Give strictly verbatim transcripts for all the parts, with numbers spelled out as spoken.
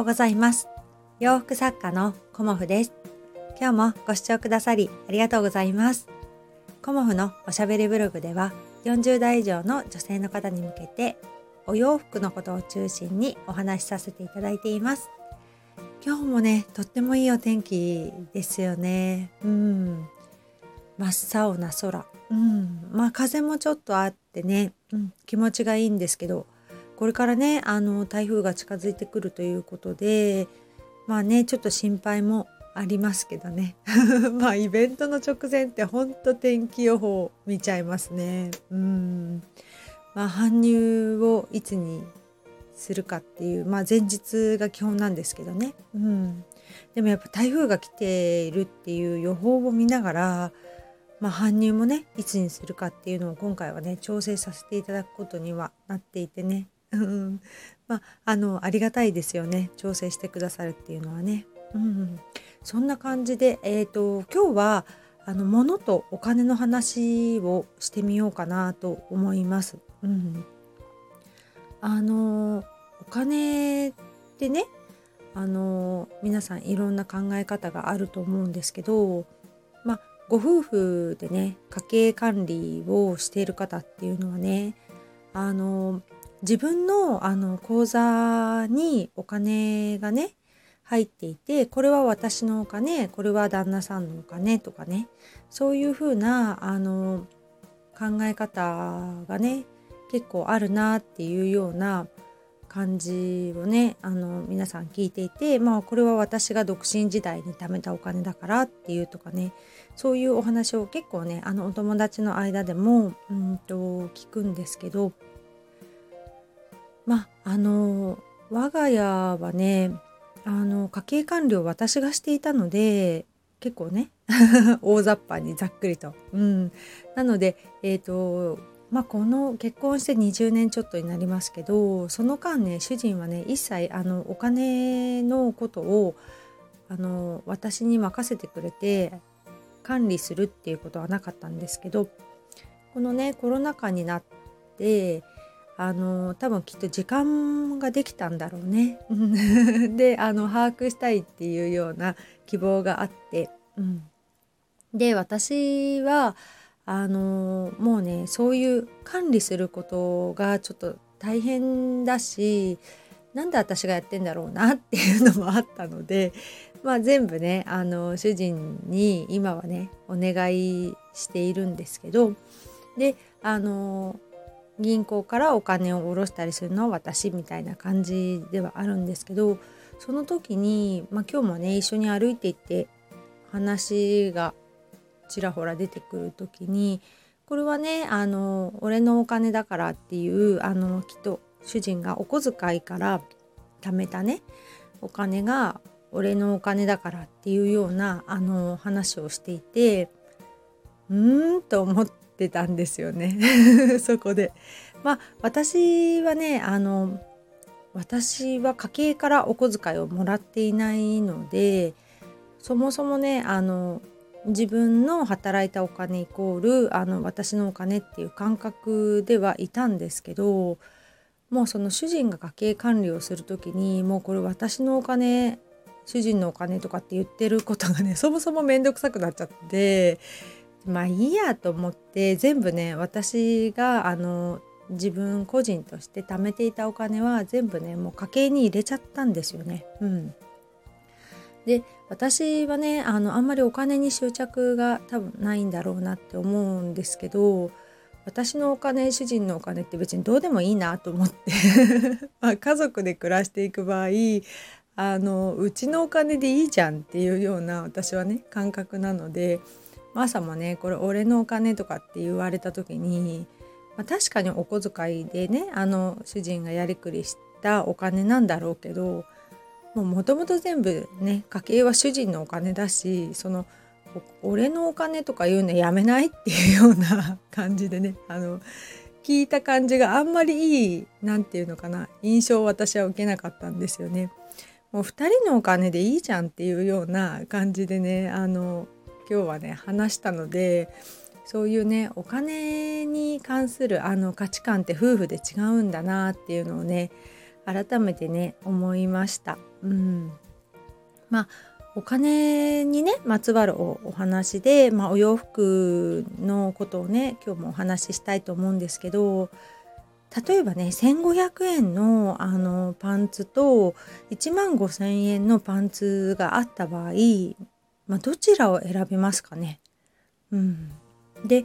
ようございます。洋服作家のkomofです。今日もご視聴くださりありがとうございます。komofのおしゃべりブログではよんじゅう代以上の女性の方に向けてお洋服のことを中心にお話しさせていただいています。今日もね、とってもいいお天気ですよね。うん、真っ青な空。うん、まあ風もちょっとあってね、うん、気持ちがいいんですけど、これからね、あの台風が近づいてくるということで、まあね、ちょっと心配もありますけどね。まあイベントの直前ってほんと天気予報見ちゃいますね。うん、まあ搬入をいつにするかっていう、まあ、前日が基本なんですけどね、うん、でもやっぱ台風が来ているっていう予報を見ながら、まあ、搬入もねいつにするかっていうのを今回はね調整させていただくことにはなっていてね、うん、まあ、あのありがたいですよね、調整してくださるっていうのはね、うん、そんな感じで、えーと、今日はあの物とお金の話をしてみようかなと思います。うんあのお金ってね、あの皆さんいろんな考え方があると思うんですけど、まあ、ご夫婦でね家計管理をしている方っていうのはね、あの自分の、あの口座にお金がね入っていて、これは私のお金、これは旦那さんのお金とかね、そういうふうなあの考え方がね結構あるなっていうような感じをね、あの皆さん聞いていて、まあこれは私が独身時代に貯めたお金だからっていうとかね、そういうお話を結構ねあのお友達の間でもうんと聞くんですけど、まああの我が家はねあの家計管理を私がしていたので結構ね大雑把にざっくりと、うん、なのでえっとまあ、この結婚してにじゅうねんちょっとになりますけど、その間ね主人はね一切あのお金のことをあの私に任せてくれて管理するっていうことはなかったんですけど、このねコロナ禍になってあの多分きっと時間ができたんだろうねであの把握したいっていうような希望があって、うん、で私はあのもうねそういう管理することがちょっと大変だし、なんで私がやってんだろうなっていうのもあったので、まあ、全部ねあの主人に今はねお願いしているんですけど、であの銀行からお金を下ろしたりするのは私みたいな感じではあるんですけど、その時に、まあ、今日もね一緒に歩いていって話がちらほら出てくるときに、これはねあの俺のお金だからっていうあのきっと主人がお小遣いから貯めたねお金が俺のお金だからっていうようなあの話をしていて、うーんと思ってたんですよねそこでまあ私はねあの私は家計からお小遣いをもらっていないので、そもそもねあの自分の働いたお金イコールあの私のお金っていう感覚ではいたんですけど、もうその主人が家計管理をするときにもうこれ私のお金主人のお金とかって言ってることがねそもそもめんどくさくなっちゃって、まあいいやと思って全部ね私があの自分個人として貯めていたお金は全部ねもう家計に入れちゃったんですよね。うんで私はね あのあんまりお金に執着が多分ないんだろうなって思うんですけど、私のお金主人のお金って別にどうでもいいなと思ってまあ家族で暮らしていく場合あのうちのお金でいいじゃんっていうような私はね感覚なので、朝もねこれ俺のお金とかって言われた時に、まあ、確かにお小遣いでねあの主人がやりくりしたお金なんだろうけど、もともと全部ね家計は主人のお金だし、その俺のお金とか言うのやめないっていうような感じでねあの聞いた感じがあんまりいいなんていうのかな印象を私は受けなかったんですよね。もうふたりのお金でいいじゃんっていうような感じでねあの今日はね話したので、そういうねお金に関するあの価値観って夫婦で違うんだなっていうのをね改めてね思いました。うん、まあお金にねまつわる お, お話で、まあ、お洋服のことをね今日もお話ししたいと思うんですけど、例えばねせんごひゃくえん の, あのパンツといちまんごせんえんのパンツがあった場合、まあ、どちらを選びますかね。うん、で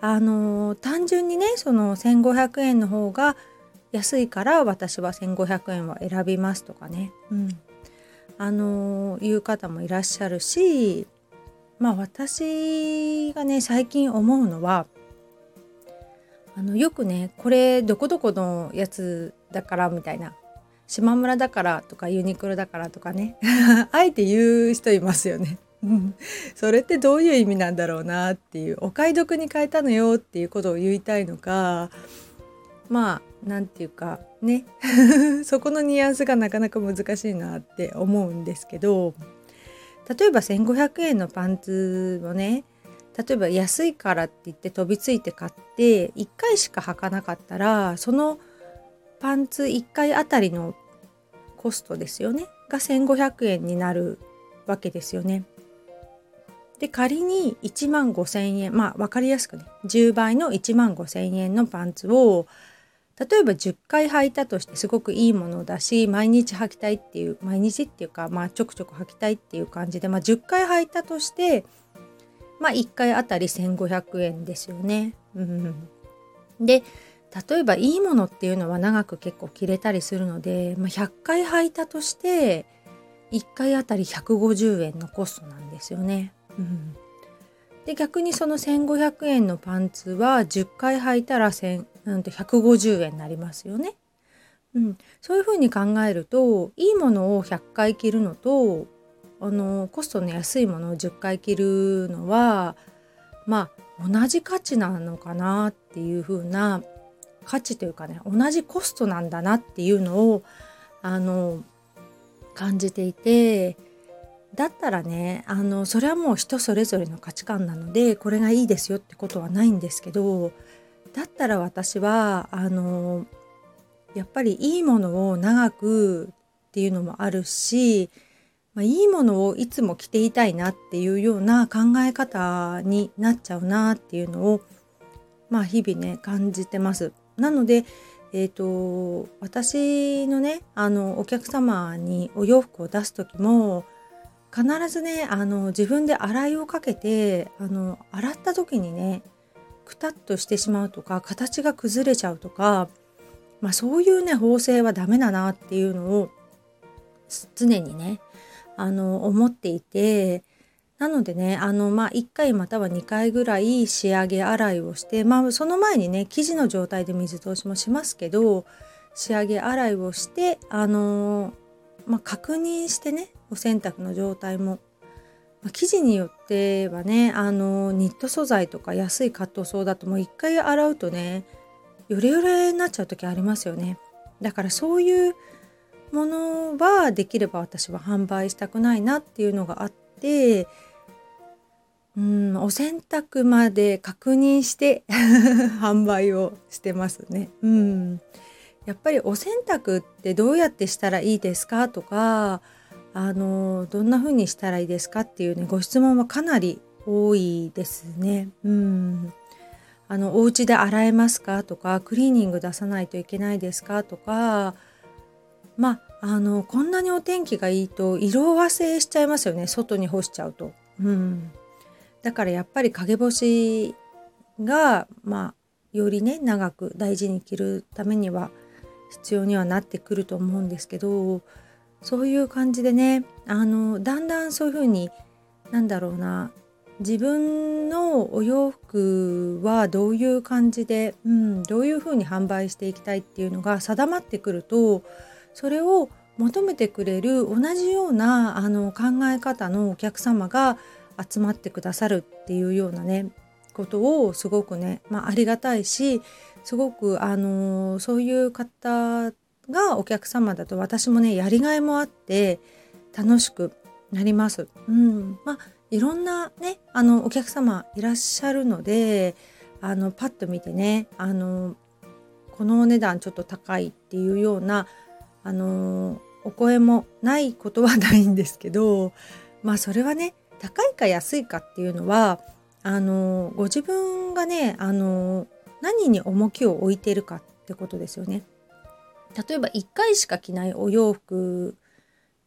あの単純にねそのせんごひゃくえんの方が安いから私はせんごひゃくえんは選びますとかね、うん、あのいう方もいらっしゃるし、まあ私がね最近思うのはあのよくねこれどこどこのやつだからみたいな、島村だからとかユニクロだからとかねあえて言う人いますよねそれってどういう意味なんだろうなっていう、お買い得に買えたのよっていうことを言いたいのか、まあなんていうかねそこのニュアンスがなかなか難しいなって思うんですけど、例えばせんごひゃくえんのパンツをね例えば安いからって言って飛びついて買っていっかいしか履かなかったら、そのパンツいっかいあたりのコストですよねがせんごひゃくえんになるわけですよね。で仮にいちまんごせんえん、まあ分かりやすくねじゅうばいのいちまんごせんえんのパンツを例えばじゅっかい履いたとして、すごくいいものだし毎日履きたいっていう、毎日っていうかまあちょくちょく履きたいっていう感じで、まあ、じゅっかい履いたとしてまあいっかいあたりせんごひゃくえんですよね。うん、で例えばいいものっていうのは長く結構着れたりするので、まあ、ひゃっかい履いたとしていっかいあたりひゃくごじゅうえんのコストなんですよね。うん、で逆にそのせんごひゃくえんのパンツはじゅっかい履いたらなんとひゃくごじゅうえんになりますよね。うん、そういうふうに考えると、いいものをひゃっかい着るのとあのコストの安いものをじゅっかい着るのはまあ同じ価値なのかなっていうふうな、価値というかね同じコストなんだなっていうのをあの感じていて、だったらねあのそれはもう人それぞれの価値観なのでこれがいいですよってことはないんですけど、だったら私はあのやっぱりいいものを長くっていうのもあるし、まあ、いいものをいつも着ていたいなっていうような考え方になっちゃうなっていうのをまあ日々ね感じてます。なのでえーと、私のねあのお客様にお洋服を出す時も必ずねあの自分で洗いをかけて、あの洗った時にねくたっとしてしまうとか形が崩れちゃうとか、まあ、そういうね縫製はダメだなっていうのを常にねあの思っていて、なのでねあの、まあ、いっかいまたはにかいぐらい仕上げ洗いをして、まあ、その前にね生地の状態で水通しもしますけど仕上げ洗いをしてあのーまあ、確認してねお洗濯の状態も、まあ、生地によってはねあのニット素材とか安いカットソーだともういっかい洗うとねヨレヨレになっちゃう時ありますよね。だからそういうものはできれば私は販売したくないなっていうのがあって、うん、お洗濯まで確認して販売をしてますね。うん、やっぱりお洗濯ってどうやってしたらいいですかとか、あのどんな風にしたらいいですかっていうねご質問はかなり多いですね。うん、あのお家で洗えますかとか、クリーニング出さないといけないですかとか、まああのこんなにお天気がいいと色褪せしちゃいますよね、外に干しちゃうと。うん、だからやっぱり陰干しがまあよりね長く大事に着るためには必要にはなってくると思うんですけど、そういう感じでねあのだんだんそういう風になんだろうな、自分のお洋服はどういう感じで、うん、どういう風に販売していきたいっていうのが定まってくると、それを求めてくれる同じようなあの考え方のお客様が集まってくださるっていうようなねことをすごくね、まあ、ありがたいし、すごくあのそういう方がお客様だと私もねやりがいもあって楽しくなります。うん、まあいろんなねあのお客様いらっしゃるので、あのパッと見てねあのこのお値段ちょっと高いっていうようなあのー、お声もないことはないんですけど、まあそれはね、高いか安いかっていうのはあのー、ご自分がね、あのー、何に重きを置いているかってことですよね。例えばいっかいしか着ないお洋服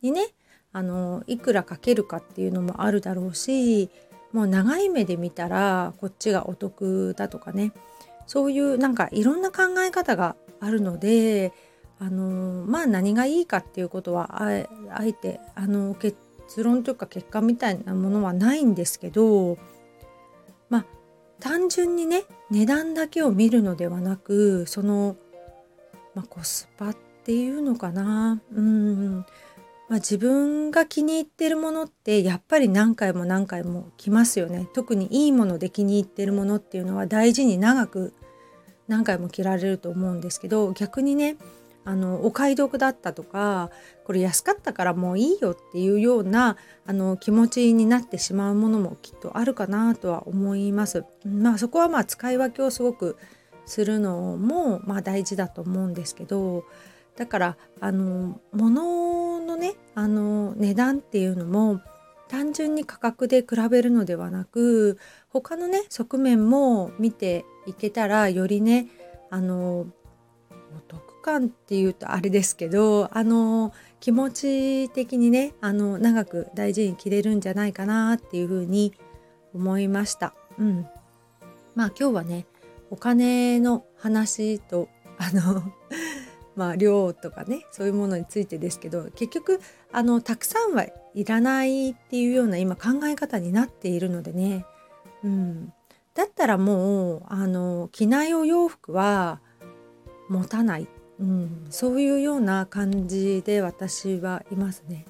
にね、あのいくらかけるかっていうのもあるだろうし、もう長い目で見たらこっちがお得だとかね、そういうなんかいろんな考え方があるので、あのまあ何がいいかっていうことはあえ、あえてあの結論というか結果みたいなものはないんですけど、まあ単純にね、値段だけを見るのではなく、その、まあ、コスパっていうのかな、うんまあ、自分が気に入ってるものってやっぱり何回も何回も来ますよね。特にいいもので気に入ってるものっていうのは大事に長く何回も着られると思うんですけど、逆にね、あのお買い得だったとか、これ安かったからもういいよっていうようなあの気持ちになってしまうものもきっとあるかなとは思います。まあそこはまあ使い分けをすごくするのもまあ大事だと思うんですけど、だからあの物のね、あの値段っていうのも単純に価格で比べるのではなく、他のね側面も見ていけたら、よりね、あのお得感っていうとあれですけど、あの気持ち的にね、あの長く大事に着れるんじゃないかなっていうふうに思いました。うん、まあ今日はね、お金の話とあのまあ、量とかね、そういうものについてですけど、結局あのたくさんはいらないっていうような今考え方になっているのでね、うん、だったらもうあの着ないお洋服は持たない、うん、そういうような感じで私はいますね。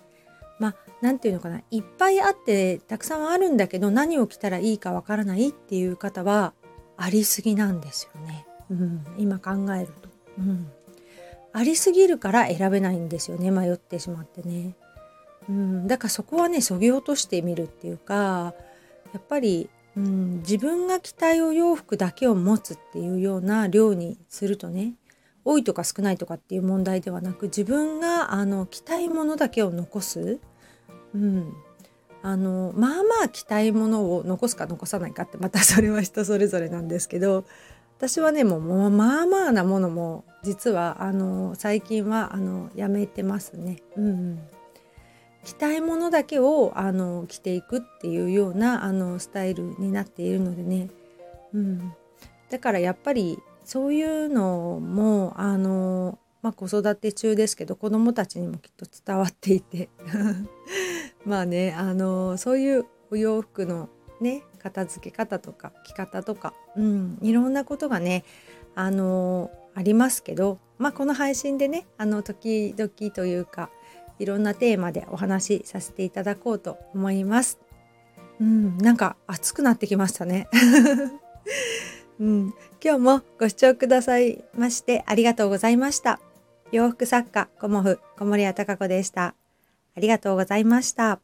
まあなんていうのかな、いっぱいあってたくさんあるんだけど何を着たらいいかわからないっていう方はありすぎなんですよね、うん、今考えると、うんありすぎるから選べないんですよね、迷ってしまってね、うん、だからそこはね、そぎ落としてみるっていうか、やっぱり、うん、自分が着たいお洋服だけを持つっていうような量にするとね、多いとか少ないとかっていう問題ではなく、自分があの着たいものだけを残す、うん、あのまあまあ着たいものを残すか残さないかって、またそれは人それぞれなんですけど、私はね、もうまあまあなものも実はあの最近はあのやめてますね、うん、着たいものだけをあの着ていくっていうようなあのスタイルになっているのでね、うん、だからやっぱりそういうのもあの、まあ、子育て中ですけど子どもたちにもきっと伝わっていてまあね、あのそういうお洋服のね、片付け方とか着方とか、うん、いろんなことがね、あのー、ありますけど、まあ、この配信でね、あの時々というかいろんなテーマでお話しさせていただこうと思います、うん、なんか暑くなってきましたね、うん、今日もご視聴くださいましてありがとうございました。洋服作家コモフ小森屋貴子でした。ありがとうございました。